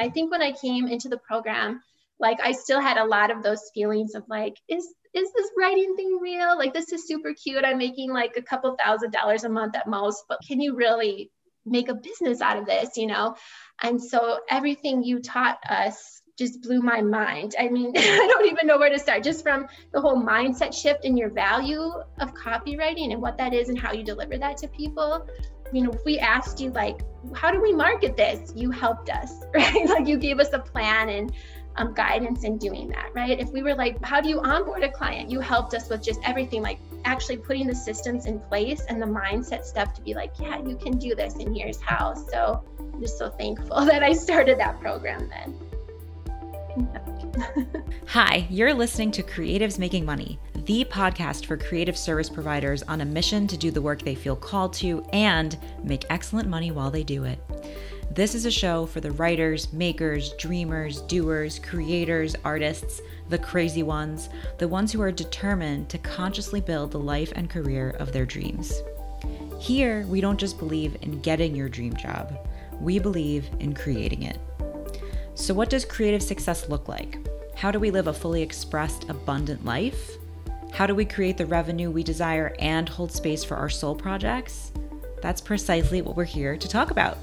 I think when I came into the program, like I still had a lot of those feelings of like, is this writing thing real? Like, this is super cute. I'm making like a couple $1,000s a month at most, but can you really make a business out of this, you know? And so everything you taught us just blew my mind. I mean, I don't even know where to start, just from the whole mindset shift and your value of copywriting and what that is and how you deliver that to people. You know, if we asked you like, how do we market this? You helped us, right? Like you gave us a plan and guidance in doing that, right? If we were like, how do you onboard a client? You helped us with just everything, like actually putting the systems in place and the mindset stuff to be like, yeah, you can do this and here's how. So I'm just so thankful that I started that program then. Hi, you're listening to Creatives Making Money, the podcast for creative service providers on a mission to do the work they feel called to and make excellent money while they do it. This is a show for the writers, makers, dreamers, doers, creators, artists, the crazy ones, the ones who are determined to consciously build the life and career of their dreams. Here, we don't just believe in getting your dream job. We believe in creating it. So what does creative success look like? How do we live a fully expressed, abundant life? How do we create the revenue we desire and hold space for our soul projects? That's precisely what we're here to talk about.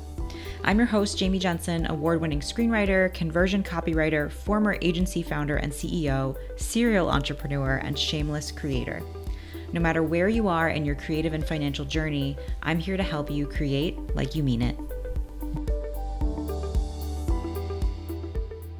I'm your host, Jamie Jensen, award-winning screenwriter, conversion copywriter, former agency founder and CEO, serial entrepreneur, and shameless creator. No matter where you are in your creative and financial journey, I'm here to help you create like you mean it.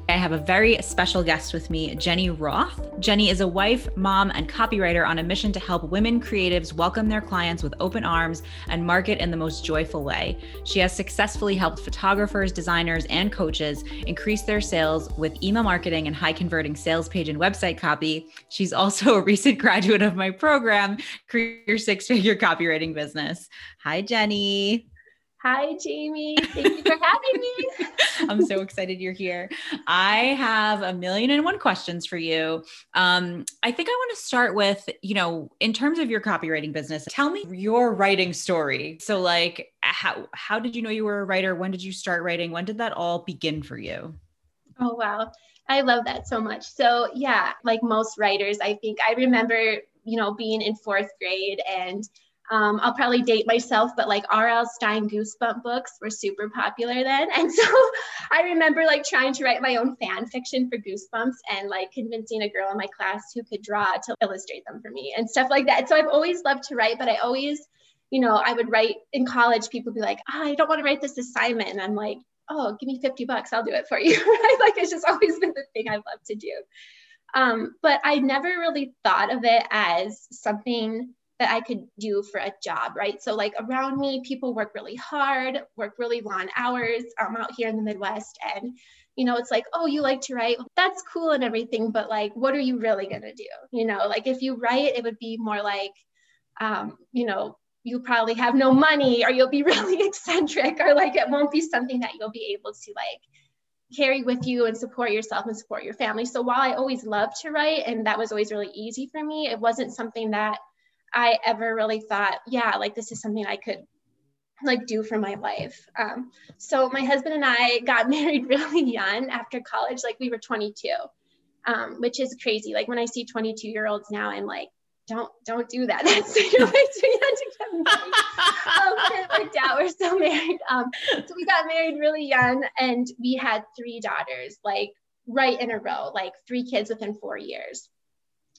I have a very special guest with me, Jenny Roth. Jenny is a wife, mom, and copywriter on a mission to help women creatives welcome their clients with open arms and market in the most joyful way. She has successfully helped photographers, designers, and coaches increase their sales with email marketing and high converting sales page and website copy. She's also a recent graduate of my program, Create Your Six-Figure Copywriting Business. Hi, Jenny. Hi, Jamie. Thank you for having me. I'm so excited you're here. I have a million and one questions for you. I think I want to start with, you know, in terms of your copywriting business, tell me your writing story. So like, how did you know you were a writer? When did you start writing? When did that all begin for you? Oh, wow. I love that so much. So yeah, like most writers, I think I remember, you know, being in fourth grade and I'll probably date myself, but like RL Stein Goosebump books were super popular then. And so I remember like trying to write my own fan fiction for Goosebumps and like convincing a girl in my class who could draw to illustrate them for me and stuff like that. So I've always loved to write, but I always, you know, I would write in college, people would be like, I don't want to write this assignment. And I'm like, oh, give me $50. I'll do it for you. Right? Like, it's just always been the thing I love to do. But I never really thought of it as something that I could do for a job, right? So like around me, people work really hard, work really long hours. I'm out here in the Midwest and, you know, it's like, oh, you like to write? That's cool and everything, but like, what are you really gonna do? You know, like if you write, it would be more like, you know, you'll probably have no money or you'll be really eccentric or like, it won't be something that you'll be able to like carry with you and support yourself and support your family. So while I always loved to write and that was always really easy for me, it wasn't something that I ever really thought, yeah, like this is something I could like do for my life. So my husband and I got married really young after college, like we were 22, which is crazy. Like when I see 22-year-olds now, I'm like, don't do that. That's too young to get married. It worked out. We're still married. So we got married really young and we had 3 daughters, like right in a row, like 3 kids within 4 years.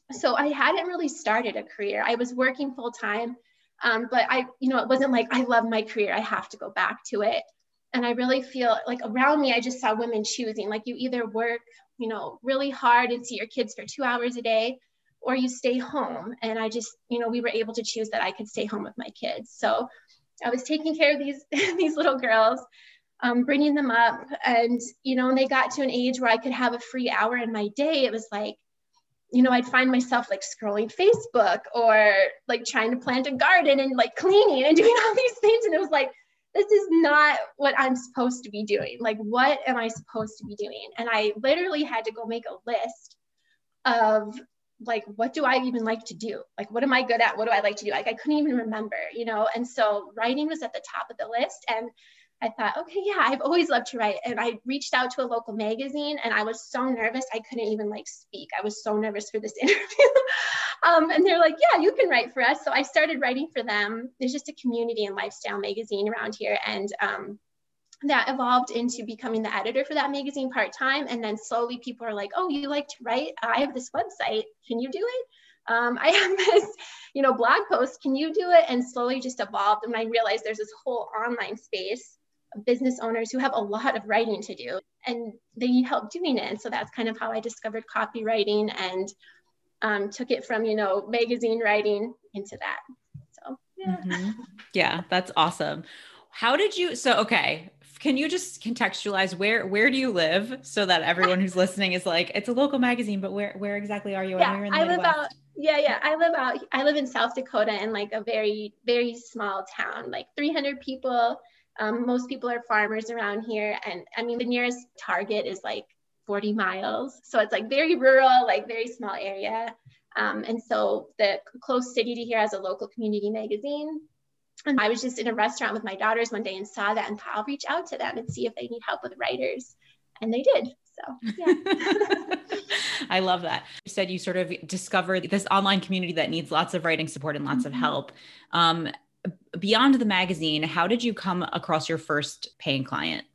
So I hadn't really started a career. I was working full time, but I, you know, it wasn't like, I love my career, I have to go back to it. And I really feel like around me, I just saw women choosing, like you either work, you know, really hard and see your kids for 2 hours a day, or you stay home. And I just, you know, we were able to choose that I could stay home with my kids. So I was taking care of these little girls, bringing them up. And, you know, when they got to an age where I could have a free hour in my day, it was like, you know, I'd find myself like scrolling Facebook or like trying to plant a garden and like cleaning and doing all these things. And it was like, this is not what I'm supposed to be doing. Like, what am I supposed to be doing? And I literally had to go make a list of like, what do I even like to do? Like, what am I good at? What do I like to do? Like, I couldn't even remember, you know? And so writing was at the top of the list. And I thought, okay, yeah, I've always loved to write. And I reached out to a local magazine and I was so nervous. I couldn't even like speak. I was so nervous for this interview. And they're like, yeah, you can write for us. So I started writing for them. There's just a community and lifestyle magazine around here. And that evolved into becoming the editor for that magazine part-time. And then slowly people are like, oh, you like to write? I have this website. Can you do it? I have this, you know, blog post. Can you do it? And slowly just evolved. And I realized there's this whole online space of business owners who have a lot of writing to do and they need help doing it. And so that's kind of how I discovered copywriting and took it from, you know, magazine writing into that. So, yeah. Mm-hmm. Yeah, that's awesome. How did you, so, okay. Can you just contextualize where do you live so that everyone who's listening is like, it's a local magazine, but where exactly are you? Yeah, and you're in the Midwest. I live in South Dakota in like a very, very small town, like 300 people. Most people are farmers around here. And I mean, the nearest Target is like 40 miles. So it's like very rural, like very small area. And so the close city to here has a local community magazine. And I was just in a restaurant with my daughters one day and saw that and thought, I'll reach out to them and see if they need help with writers. And they did. So, yeah. I love that. You said you sort of discovered this online community that needs lots of writing support and lots mm-hmm. of help. Beyond the magazine, how did you come across your first paying client?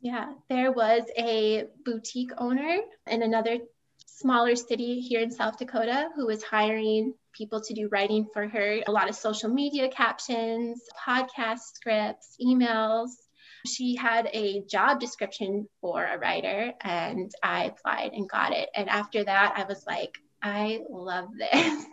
Yeah, there was a boutique owner in another smaller city here in South Dakota who was hiring people to do writing for her, a lot of social media captions, podcast scripts, emails. She had a job description for a writer and I applied and got it. And after that, I was like, I love this.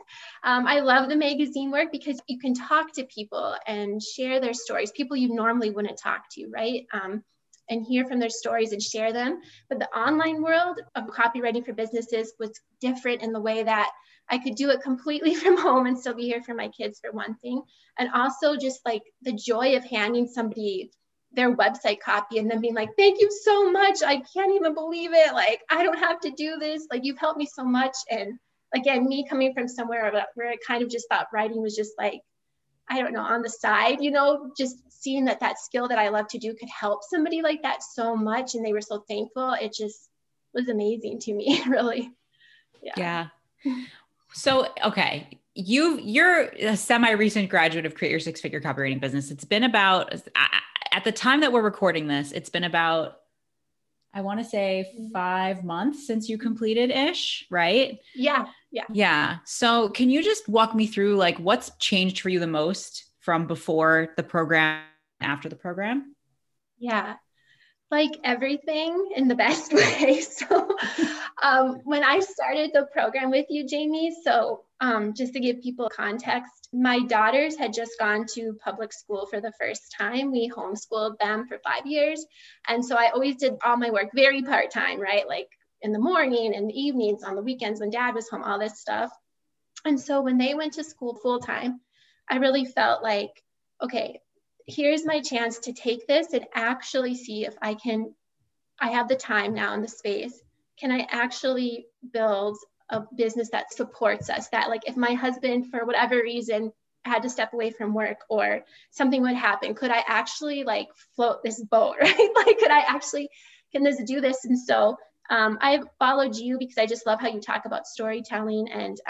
I love the magazine work because you can talk to people and share their stories, people you normally wouldn't talk to, right? And hear from their stories and share them. But the online world of copywriting for businesses was different in the way that I could do it completely from home and still be here for my kids for one thing. And also just like the joy of handing somebody their website copy and then being like, thank you so much. I can't even believe it. Like, I don't have to do this. Like, you've helped me so much. And again, me coming from somewhere where I kind of just thought writing was just like, I don't know, on the side, you know, just seeing that that skill that I love to do could help somebody like that so much. And they were so thankful. It just was amazing to me, really. Yeah. Yeah. So, okay, you're a semi-recent graduate of Create Your Six-Figure Copywriting Business. It's been about, at the time that we're recording this, it's been about, I want to say 5 months since you completed-ish, right? Yeah. So can you just walk me through like what's changed for you the most from before the program, after the program? Yeah. Like everything in the best way. So when I started the program with you, Jamie, so just to give people context, my daughters had just gone to public school for the first time. We homeschooled them for 5 years. And so I always did all my work very part-time, right? Like in the morning and the evenings, on the weekends when dad was home, all this stuff. And so when they went to school full-time, I really felt like, okay, here's my chance to take this and actually see if I have the time now in the space. Can I actually build a business that supports us? That like, if my husband, for whatever reason, had to step away from work or something would happen, could I actually like float this boat, right? Like, can this do this? And so I followed you because I just love how you talk about storytelling and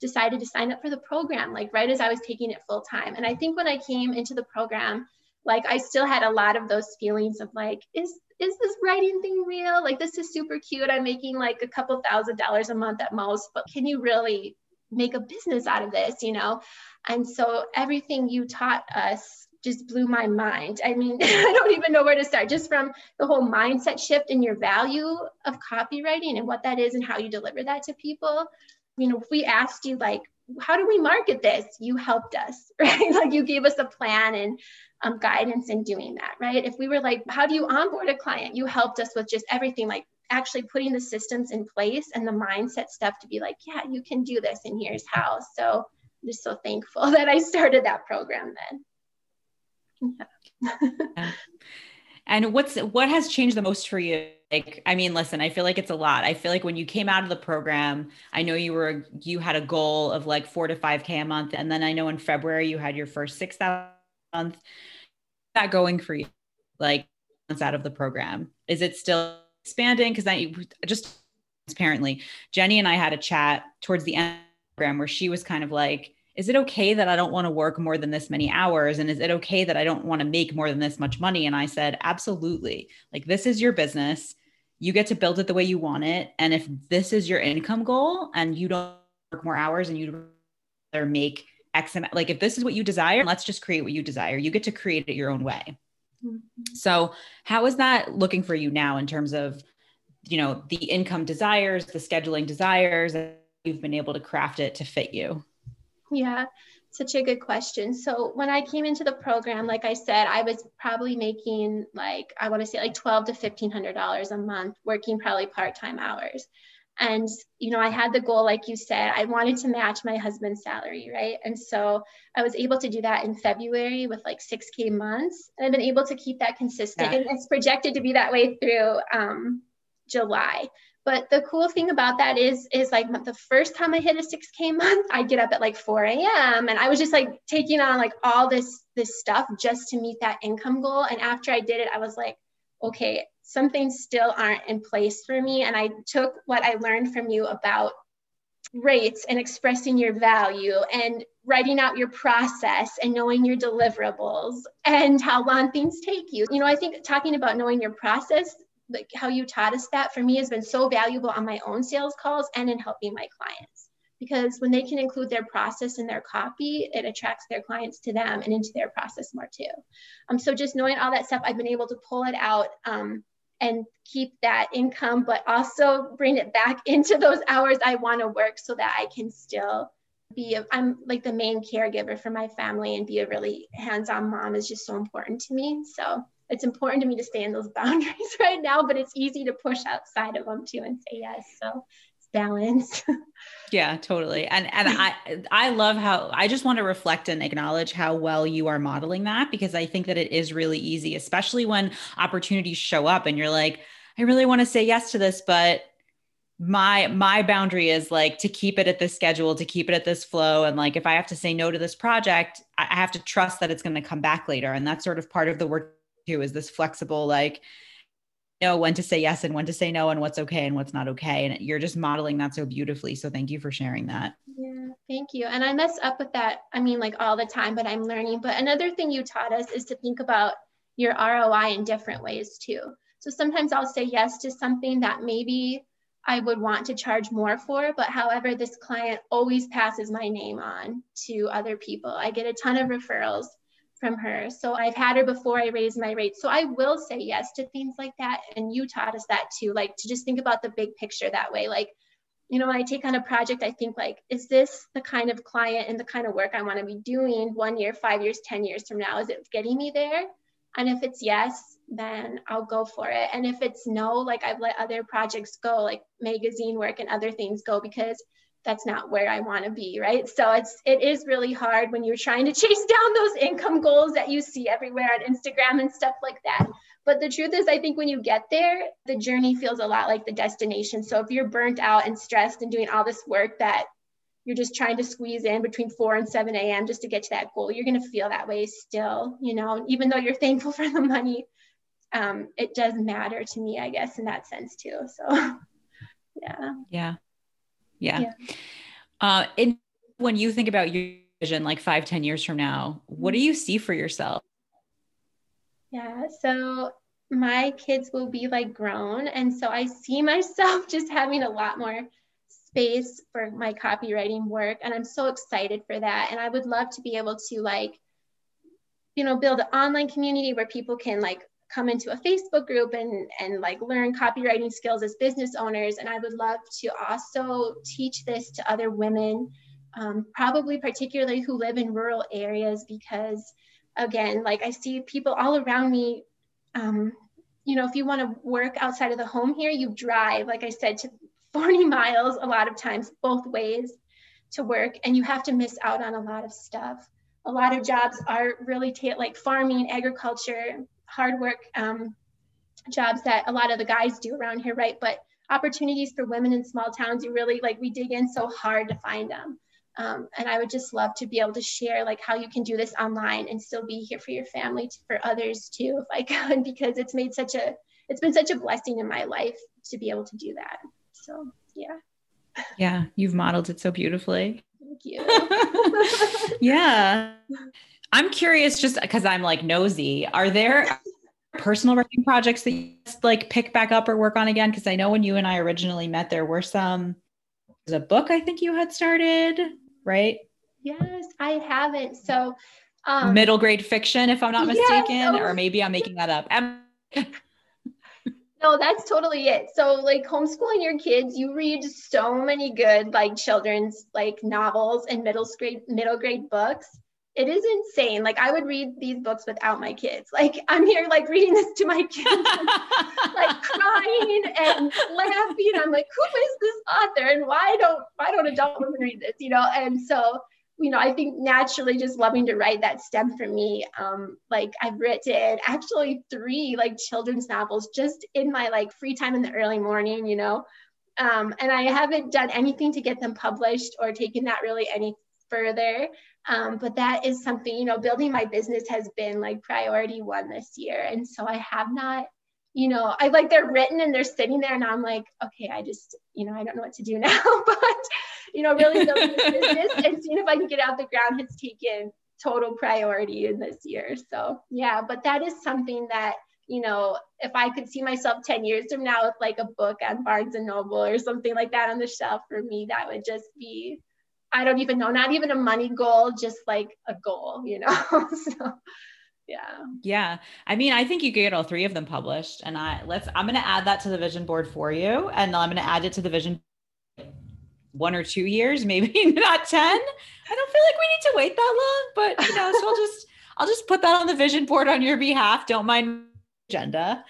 decided to sign up for the program, like right as I was taking it full time. And I think when I came into the program, like I still had a lot of those feelings of like, is this writing thing real? Like, this is super cute. I'm making like a couple $1,000s a month at most, but can you really make a business out of this, you know? And so everything you taught us just blew my mind. I mean, I don't even know where to start, just from the whole mindset shift and your value of copywriting and what that is and how you deliver that to people. You know, if we asked you, like, how do we market this? You helped us, right? Like, you gave us a plan and guidance in doing that, right? If we were like, how do you onboard a client? You helped us with just everything, like actually putting the systems in place and the mindset stuff to be like, yeah, you can do this and here's how. So I'm just so thankful that I started that program then. Yeah. And what has changed the most for you? Like, I mean, listen, I feel like it's a lot. I feel like when you came out of the program, I know you had a goal of like 4 to 5K a month. And then I know in February you had your first 6,000 a month. How's that going for you? like months out of the program? Is it still expanding? Because I just transparently, Jenny and I had a chat towards the end of the program where she was kind of like, is it okay that I don't want to work more than this many hours? And is it okay that I don't want to make more than this much money? And I said, absolutely. Like, this is your business. You get to build it the way you want it. And if this is your income goal and you don't work more hours and you make X amount, like if this is what you desire, let's just create what you desire. You get to create it your own way. Mm-hmm. So how is that looking for you now in terms of, you know, the income desires, the scheduling desires, and you've been able to craft it to fit you? Yeah, such a good question. So when I came into the program, like I said, I was probably making like, I want to say like $1,200 to $1,500 a month, working probably part-time hours. And, you know, I had the goal, like you said, I wanted to match my husband's salary, right? And so I was able to do that in February with like 6K months. And I've been able to keep that consistent. Yeah. And it's projected to be that way through July. But the cool thing about that is like the first time I hit a 6K month, I'd get up at like 4 a.m. And I was just like taking on like all this stuff just to meet that income goal. And after I did it, I was like, okay, some things still aren't in place for me. And I took what I learned from you about rates and expressing your value and writing out your process and knowing your deliverables and how long things take you. You know, I think talking about knowing your process, like how you taught us that, for me has been so valuable on my own sales calls and in helping my clients, because when they can include their process in their copy, it attracts their clients to them and into their process more too. So just knowing all that stuff, I've been able to pull it out and keep that income, but also bring it back into those hours I want to work so that I can still be, I'm like the main caregiver for my family and be a really hands-on mom is just so important to me. So it's important to me to stay in those boundaries right now, but it's easy to push outside of them too and say yes. So it's balanced. Yeah, totally. And I love how, I just want to reflect and acknowledge how well you are modeling that, because I think that it is really easy, especially when opportunities show up and you're like, I really want to say yes to this, but my boundary is like to keep it at this schedule, to keep it at this flow. And like, if I have to say no to this project, I have to trust that it's going to come back later. And that's sort of part of the work too, is this flexible, like, you know, when to say yes and when to say no and what's okay and what's not okay. And you're just modeling that so beautifully. So thank you for sharing that. Yeah, thank you. And I mess up with that. I mean, like all the time, but I'm learning. But another thing you taught us is to think about your ROI in different ways too. So sometimes I'll say yes to something that maybe I would want to charge more for, but however, this client always passes my name on to other people. I get a ton of referrals from her. So I've had her before I raised my rate. So I will say yes to things like that. And you taught us that too, like to just think about the big picture that way. Like, you know, when I take on a project, I think like, is this the kind of client and the kind of work I want to be doing 1 year, 5 years, 10 years from now? Is it getting me there? And if it's yes, then I'll go for it. And if it's no, like I've let other projects go, like magazine work and other things go, because that's not where I want to be, right? So it is really hard when you're trying to chase down those income goals that you see everywhere on Instagram and stuff like that. But the truth is, I think when you get there, the journey feels a lot like the destination. So if you're burnt out and stressed and doing all this work that you're just trying to squeeze in between 4 and 7 a.m. just to get to that goal, you're going to feel that way still, you know, even though you're thankful for the money. It does matter to me, I guess, in that sense too. So, yeah. Yeah. Yeah. And when you think about your vision, like 5-10 years from now, what do you see for yourself? Yeah. So my kids will be like grown. And so I see myself just having a lot more space for my copywriting work. And I'm so excited for that. And I would love to be able to like, you know, build an online community where people can like come into a Facebook group and like learn copywriting skills as business owners. And I would love to also teach this to other women, probably particularly who live in rural areas, because again, like I see people all around me, you know, if you want to work outside of the home here, you drive, like I said, to 40 miles a lot of times, both ways to work, and you have to miss out on a lot of stuff. A lot of jobs are really like farming, agriculture, hard work jobs that a lot of the guys do around here, right? But opportunities for women in small towns, you really like, we dig in so hard to find them. And I would just love to be able to share like how you can do this online and still be here for your family, for others too, if I could, because it's made such a, it's been such a blessing in my life to be able to do that. So yeah. Yeah. You've modeled it so beautifully. Thank you. Yeah. I'm curious, just because I'm like nosy, are there personal writing projects that you just like pick back up or work on again? Because I know when you and I originally met, there were some, there's a book I think you had started, right? Yes, I haven't. So middle grade fiction, if I'm not mistaken, yeah, or maybe I'm making that up. No, that's totally it. So like homeschooling your kids, you read so many good like children's like novels and middle grade books. It is insane. Like I would read these books without my kids. Like I'm here like reading this to my kids, and, like crying and laughing. I'm like, who is this author? And why don't adult women read this? You know? And so, you know, I think naturally just loving to write that stemmed for me. Like I've written actually 3 like children's novels just in my like free time in the early morning, you know? And I haven't done anything to get them published or taken that really any further. But that is something, you know, building my business has been like priority 1 this year. And so I have not, you know, I like they're written and they're sitting there and I'm like, okay, I just, you know, I don't know what to do now, but, you know, really building this business and seeing if I can get out the ground has taken total priority in this year. So yeah, but that is something that, you know, if I could see myself 10 years from now with like a book on Barnes and Noble or something like that on the shelf for me, that would just be, I don't even know, not even a money goal, just like a goal, you know? So, yeah. Yeah. I mean, I think you could get all 3 of them published and I'm going to add that to the vision board for you. And I'm going to add it to the vision 1 or 2 years, maybe not 10. I don't feel like we need to wait that long, but you know, so I'll just put that on the vision board on your behalf. Don't mind agenda.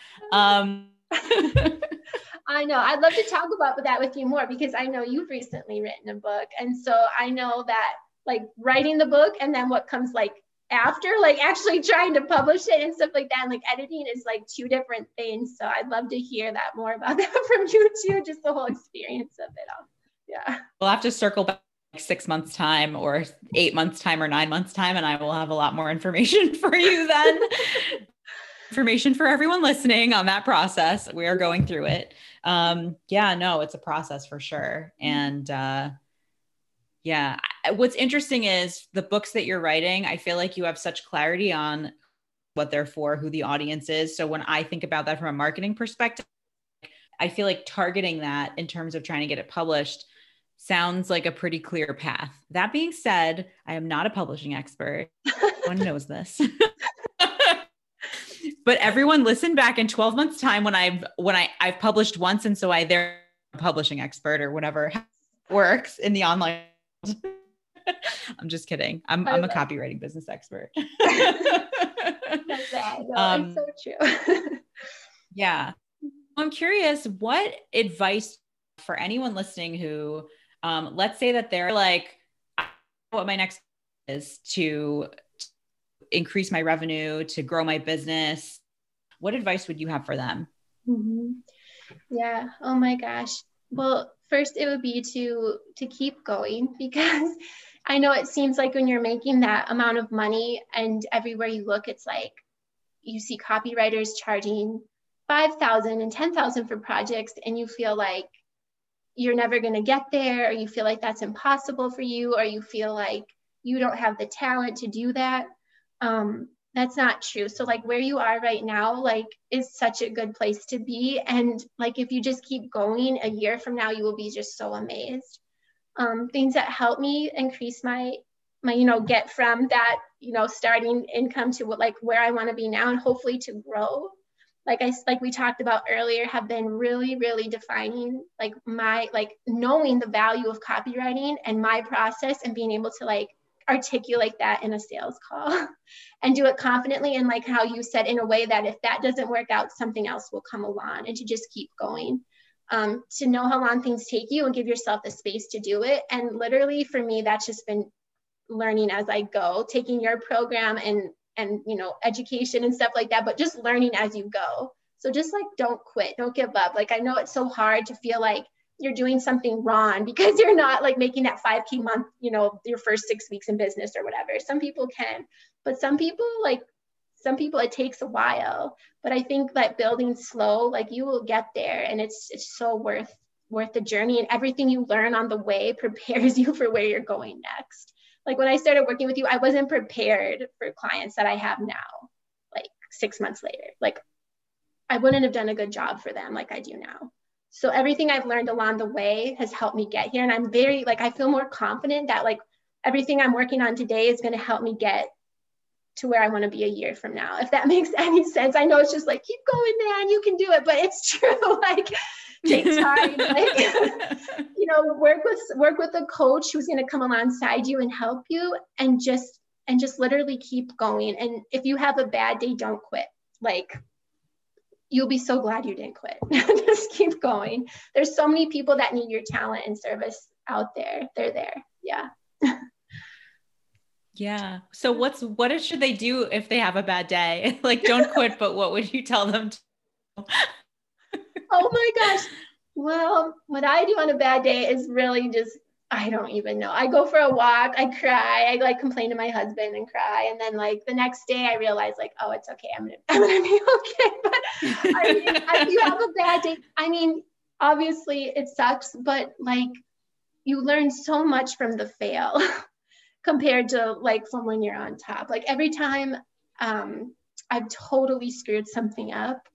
I know. I'd love to talk about that with you more because I know you've recently written a book. And so I know that like writing the book and then what comes like after, like actually trying to publish it and stuff like that. And like editing is like 2 different things. So I'd love to hear that more about that from you too, just the whole experience of it all. Yeah. We'll have to circle back like 6 months time or 8 months time or 9 months time. And I will have a lot more information for you then. Information for everyone listening on that process. We are going through it. Yeah, no, it's a process for sure. And yeah, what's interesting is the books that you're writing, I feel like you have such clarity on what they're for, who the audience is. So when I think about that from a marketing perspective, I feel like targeting that in terms of trying to get it published sounds like a pretty clear path. That being said, I am not a publishing expert. Everyone knows this. But everyone listen back in 12 months time when I've published once. And so they're a publishing expert or whatever works in the online world. I'm just kidding. I'm a copywriting business expert. No, it's so true. Yeah. I'm curious, what advice for anyone listening who, let's say that they're like, I don't know what my next is to increase my revenue, to grow my business. What advice would you have for them? Mm-hmm. Yeah. Oh my gosh. Well, first it would be to keep going, because I know it seems like when you're making that amount of money and everywhere you look, it's like you see copywriters charging $5,000 and $10,000 for projects. And you feel like you're never going to get there, or you feel like that's impossible for you, or you feel like you don't have the talent to do that. That's not true. So like where you are right now, like is such a good place to be. And like, if you just keep going, a year from now, you will be just so amazed. Things that help me increase my, you know, get from that, you know, starting income to what, like where I want to be now and hopefully to grow. Like we talked about earlier, have been really, really defining like my, like knowing the value of copywriting and my process and being able to like articulate that in a sales call and do it confidently. And like how you said, in a way that if that doesn't work out, something else will come along, and to just keep going, to know how long things take you and give yourself the space to do it. And literally for me, that's just been learning as I go, taking your program and, you know, education and stuff like that, but just learning as you go. So just like, don't quit, don't give up. Like, I know it's so hard to feel like you're doing something wrong because you're not like making that 5K month, you know, your first 6 weeks in business or whatever. Some people can, but some people it takes a while. But I think that building slow, like you will get there, and it's so worth the journey, and everything you learn on the way prepares you for where you're going next. Like when I started working with you, I wasn't prepared for clients that I have now, like 6 months later. Like I wouldn't have done a good job for them like I do now. So everything I've learned along the way has helped me get here. And I'm very, like, I feel more confident that like everything I'm working on today is going to help me get to where I want to be a year from now, if that makes any sense. I know it's just like, keep going, man, you can do it, but it's true. Like, take time, like, you know, work with a coach who's going to come alongside you and help you, and just literally keep going. And if you have a bad day, don't quit. Like, you'll be so glad you didn't quit. Just keep going. There's so many people that need your talent and service out there. They're there. Yeah. Yeah. So what should they do if they have a bad day? Like, don't quit, but what would you tell them to do? Oh my gosh. Well, what I do on a bad day is really just, I don't even know. I go for a walk. I cry. I like complain to my husband and cry. And then like the next day I realize like, oh, it's okay. I'm gonna be okay. But I mean, if you have a bad day, I mean, obviously it sucks, but like you learn so much from the fail compared to like from when you're on top. Like every time I've totally screwed something up,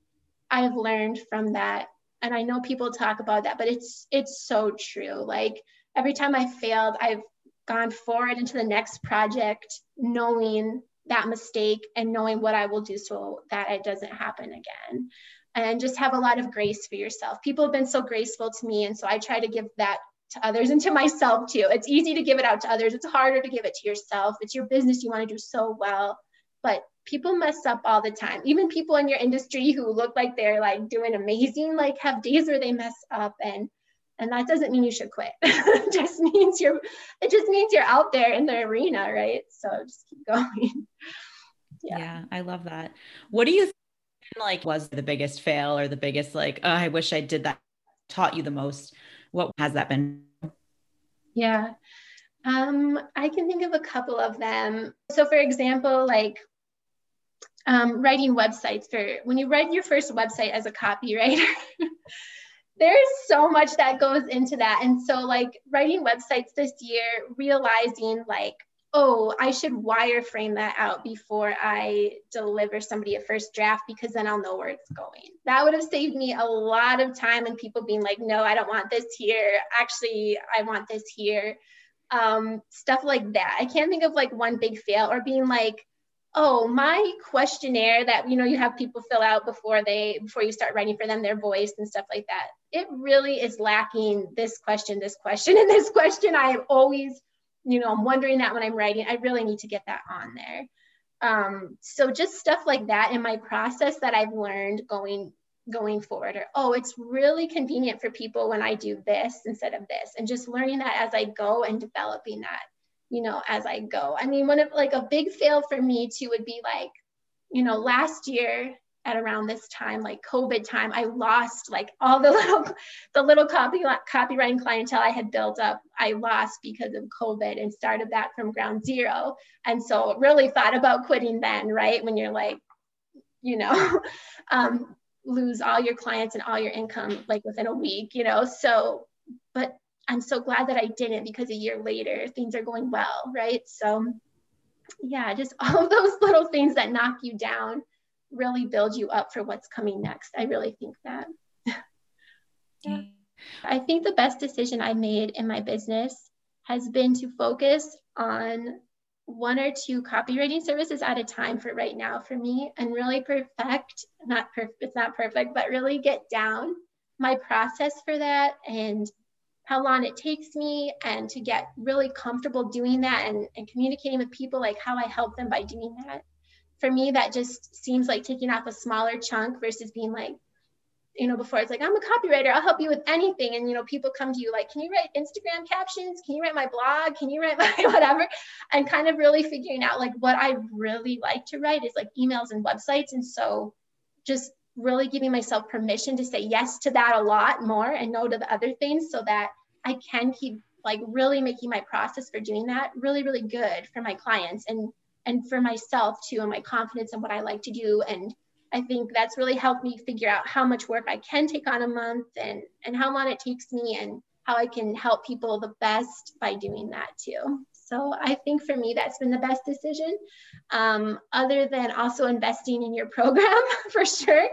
I've learned from that. And I know people talk about that, but it's so true. Like every time I failed, I've gone forward into the next project, knowing that mistake and knowing what I will do so that it doesn't happen again. And just have a lot of grace for yourself. People have been so graceful to me. And so I try to give that to others and to myself too. It's easy to give it out to others. It's harder to give it to yourself. It's your business. You want to do so well, but people mess up all the time. Even people in your industry who look like they're like doing amazing, like have days where they mess up, and that doesn't mean you should quit. It just means you're out there in the arena, right? So just keep going. Yeah, I love that. What do you think, like, was the biggest fail or the biggest like, oh, I wish I did that, taught you the most? What has that been? Yeah. I can think of a couple of them. So for example, like writing websites when you write your first website as a copywriter, there's so much that goes into that. And so like writing websites this year, realizing like, oh, I should wireframe that out before I deliver somebody a first draft, because then I'll know where it's going. That would have saved me a lot of time and people being like, no, I don't want this here. Actually, I want this here. Stuff like that. I can't think of like one big fail, or being like, oh, my questionnaire that, you know, you have people fill out before you start writing for them, their voice and stuff like that. It really is lacking this question, and this question. I have always, you know, I'm wondering that when I'm writing, I really need to get that on there. So just stuff like that in my process that I've learned going forward, or, oh, it's really convenient for people when I do this instead of this, and just learning that as I go and developing that, you know, as I go. I mean, one of like a big fail for me too would be like, you know, last year at around this time, like COVID time, I lost like all the little copywriting clientele I had built up. I lost because of COVID and started back from ground zero. And so really thought about quitting then, right? When you're like, you know, lose all your clients and all your income like within a week, you know? So, but I'm so glad that I didn't, because a year later, things are going well, right? So yeah, just all of those little things that knock you down really build you up for what's coming next. I really think that. Yeah. I think the best decision I made in my business has been to focus on one or two copywriting services at a time for right now for me, and really not perfect, but really get down my process for that and how long it takes me, and to get really comfortable doing that and communicating with people, like how I help them by doing that. For me, that just seems like taking off a smaller chunk versus being like, you know, before it's like, I'm a copywriter, I'll help you with anything. And, you know, people come to you like, can you write Instagram captions? Can you write my blog? Can you write my whatever? And kind of really figuring out like what I really like to write is like emails and websites. And so just really giving myself permission to say yes to that a lot more and no to the other things, so that I can keep like really making my process for doing that really, really good for my clients and for myself too, and my confidence in what I like to do. And I think that's really helped me figure out how much work I can take on a month and how long it takes me and how I can help people the best by doing that too. So I think for me, that's been the best decision, other than also investing in your program for sure.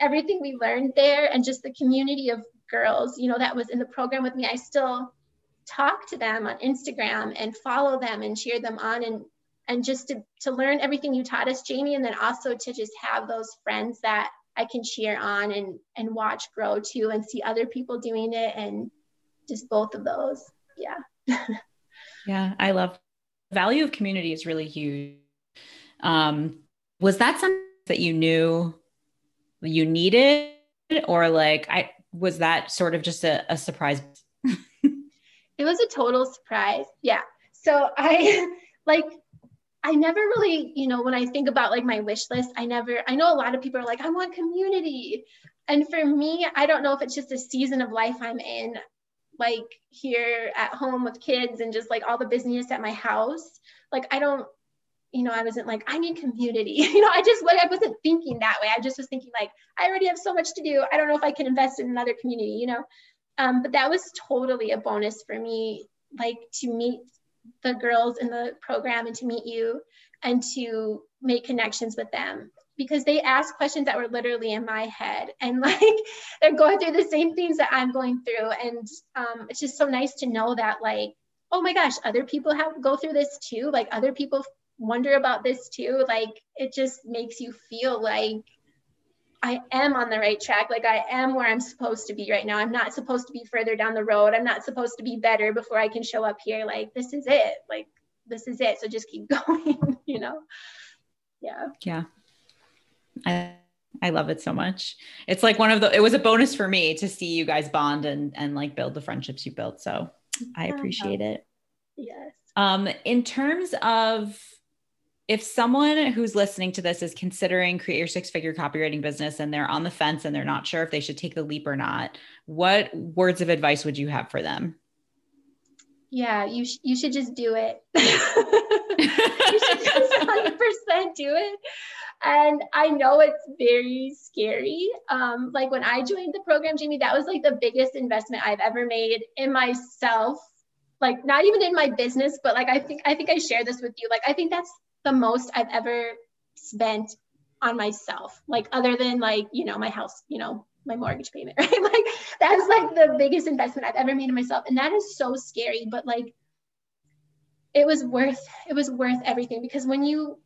Everything we learned there and just the community of girls, you know, that was in the program with me. I still talk to them on Instagram and follow them and cheer them on, and just to learn everything you taught us, Jamie, and then also to just have those friends that I can cheer on and watch grow too, and see other people doing it, and just both of those. Yeah. Yeah, I love the value of community is really huge. Was that something that you knew you needed, or like, was that sort of just a surprise? It was a total surprise. Yeah. So I never really, you know, when I think about like my wish list, I know a lot of people are like, I want community. And for me, I don't know if it's just a season of life I'm in, like here at home with kids and just like all the busyness at my house. Like, I don't, you know, I wasn't like, I need community. You know, I wasn't thinking that way. I just was thinking like, I already have so much to do. I don't know if I can invest in another community, you know? But that was totally a bonus for me, like to meet the girls in the program and to meet you and to make connections with them, because they asked questions that were literally in my head, and like they're going through the same things that I'm going through. And it's just so nice to know that like, oh my gosh, other people go through this too. Like other people wonder about this too. Like it just makes you feel like I am on the right track. Like I am where I'm supposed to be right now. I'm not supposed to be further down the road. I'm not supposed to be better before I can show up here. Like, this is it. Like, this is it. So just keep going, you know? Yeah. Yeah. I love it so much. It's like it was a bonus for me to see you guys bond and like build the friendships you built. So I appreciate it. Yes. In terms of if someone who's listening to this is considering Create Your Six-Figure Copywriting Business and they're on the fence and they're not sure if they should take the leap or not, what words of advice would you have for them? Yeah, you should just do it. You should just 100% do it. And I know it's very scary. Like when I joined the program, Jamie, that was like the biggest investment I've ever made in myself. Like not even in my business, but like, I think I share this with you. Like, I think that's the most I've ever spent on myself. Like other than like, you know, my house, you know, my mortgage payment, right? Like that's like the biggest investment I've ever made in myself. And that is so scary, but like, it was worth everything, because when you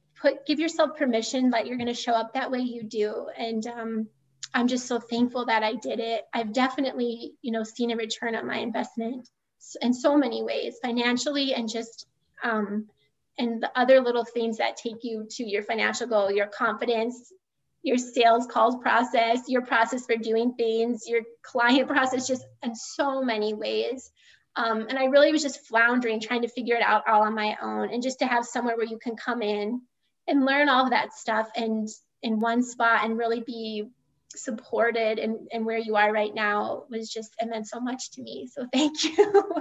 give yourself permission that you're going to show up that way, you do. And I'm just so thankful that I did it. I've definitely, you know, seen a return on my investment in so many ways, financially, and just and the other little things that take you to your financial goal, your confidence, your sales calls process, your process for doing things, your client process, just in so many ways. And I really was just floundering, trying to figure it out all on my own. And just to have somewhere where you can come in and learn all of that stuff and in one spot and really be supported and where you are right now was just, it meant so much to me. So thank you.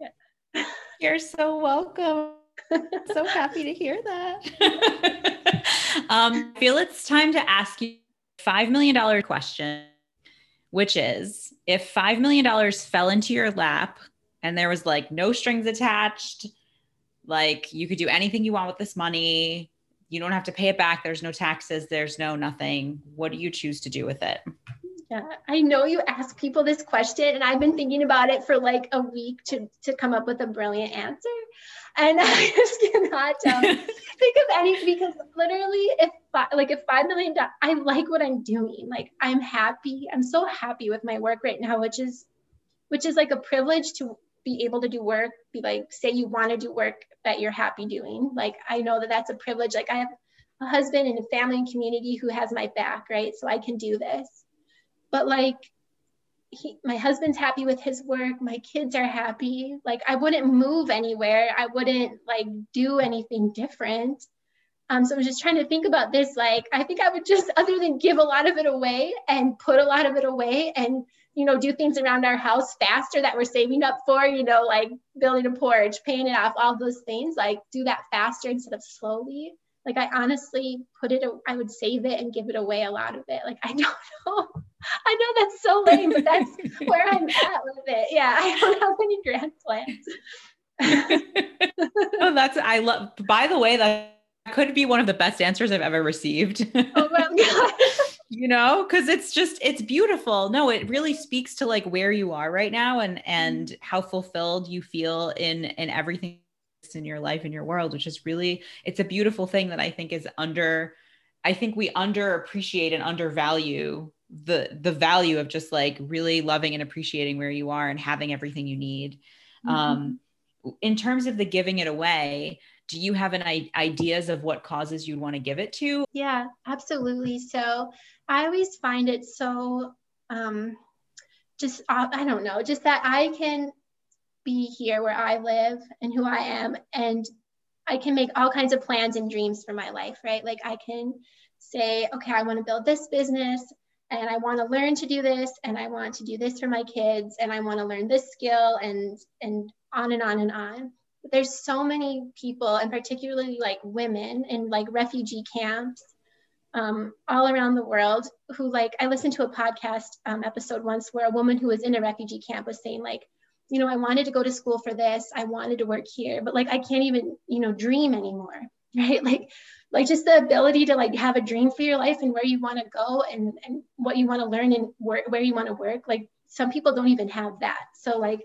Yeah. You're so welcome. So happy to hear that. I feel it's time to ask you a $5 million question, which is, if $5 million fell into your lap and there was like no strings attached, like you could do anything you want with this money, you don't have to pay it back, there's no taxes, there's no nothing, what do you choose to do with it? Yeah, I know you ask people this question, and I've been thinking about it for like a week to come up with a brilliant answer. And I just cannot think of any, because literally if $5 million, I like what I'm doing. Like I'm happy. I'm so happy with my work right now, which is like a privilege to be able to do work. Be like, say you want to do work that you're happy doing. Like, I know that's a privilege. Like I have a husband and a family and community who has my back, right? So I can do this. But like, my husband's happy with his work. My kids are happy. Like I wouldn't move anywhere. I wouldn't like do anything different. So I was just trying to think about this, like, I think I would just, other than give a lot of it away and put a lot of it away and, you know, do things around our house faster that we're saving up for, you know, like building a porch, paying it off, all those things, like do that faster instead of slowly. Like I honestly put it, I would save it and give it away a lot of it. Like, I don't know. I know that's so lame, but that's where I'm at with it. Yeah. I don't have any grand plans. Oh, that's, I love, by the way, that could be one of the best answers I've ever received. Oh my God. You know, cause it's just, it's beautiful. No, it really speaks to like where you are right now and how fulfilled you feel in everything in your life, in your world, which is really, it's a beautiful thing that I think is under, I think we underappreciate and undervalue the value of just like really loving and appreciating where you are and having everything you need. Mm-hmm. In terms of the giving it away, do you have any ideas of what causes you'd want to give it to? Yeah, absolutely. So I always find it so, just, I don't know, just that I can be here where I live and who I am, and I can make all kinds of plans and dreams for my life, right? Like I can say, okay, I want to build this business and I want to learn to do this. And I want to do this for my kids. And I want to learn this skill and on and on and on. But there's so many people, and particularly like women in like refugee camps all around the world, who like, I listened to a podcast episode once where a woman who was in a refugee camp was saying like, you know, I wanted to go to school for this. I wanted to work here, but like, I can't even, you know, dream anymore. Right. Like just the ability to like have a dream for your life and where you want to go and what you want to learn and where you want to work. Like some people don't even have that. So like,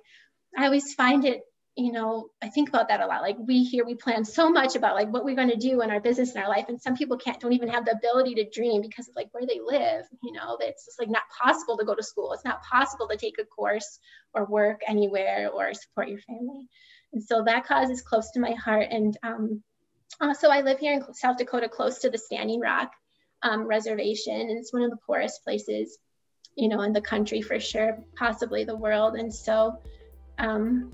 I always find it, you know, I think about that a lot. Like we plan so much about like what we're going to do in our business and our life. And some people don't even have the ability to dream because of like where they live, you know, it's just like not possible to go to school. It's not possible to take a course or work anywhere or support your family. And so that cause is close to my heart. And also I live here in South Dakota, close to the Standing Rock reservation. And it's one of the poorest places, you know, in the country for sure, possibly the world. And so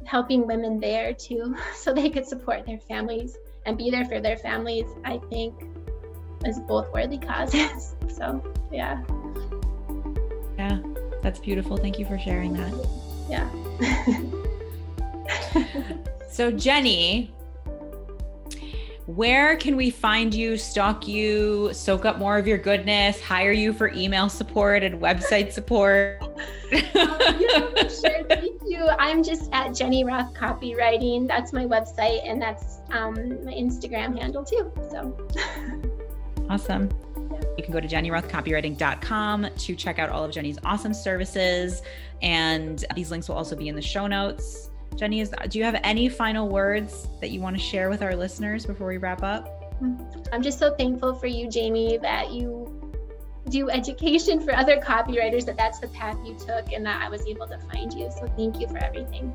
helping women there too, so they could support their families and be there for their families, I think is both worthy causes. So yeah. Yeah, that's beautiful. Thank you for sharing that. Yeah. So Jenny, where can we find you, stalk you, soak up more of your goodness, hire you for email support and website support? Yeah, for sure. Thank you. I'm just at Jenny Roth Copywriting. That's my website, and that's my Instagram handle too. So awesome. Yeah. You can go to jennyrothcopywriting.com to check out all of Jenny's awesome services. And these links will also be in the show notes. Jenny, do you have any final words that you want to share with our listeners before we wrap up? I'm just so thankful for you, Jamie, that you do education for other copywriters, that that's the path you took and that I was able to find you. So thank you for everything.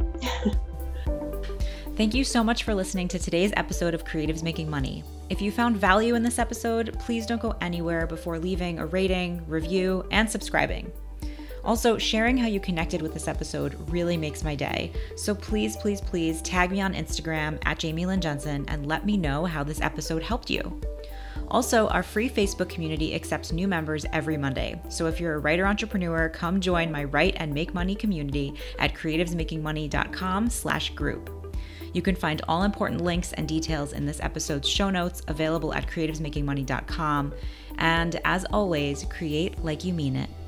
Thank you so much for listening to today's episode of Creatives Making Money. If you found value in this episode, please don't go anywhere before leaving a rating, review, and subscribing. Also, sharing how you connected with this episode really makes my day. So please, please, please tag me on Instagram at Jamie Lynn Jensen and let me know how this episode helped you. Also, our free Facebook community accepts new members every Monday. So if you're a writer entrepreneur, come join my Write and Make Money community at creativesmakingmoney.com/group. You can find all important links and details in this episode's show notes available at creativesmakingmoney.com. And as always, create like you mean it.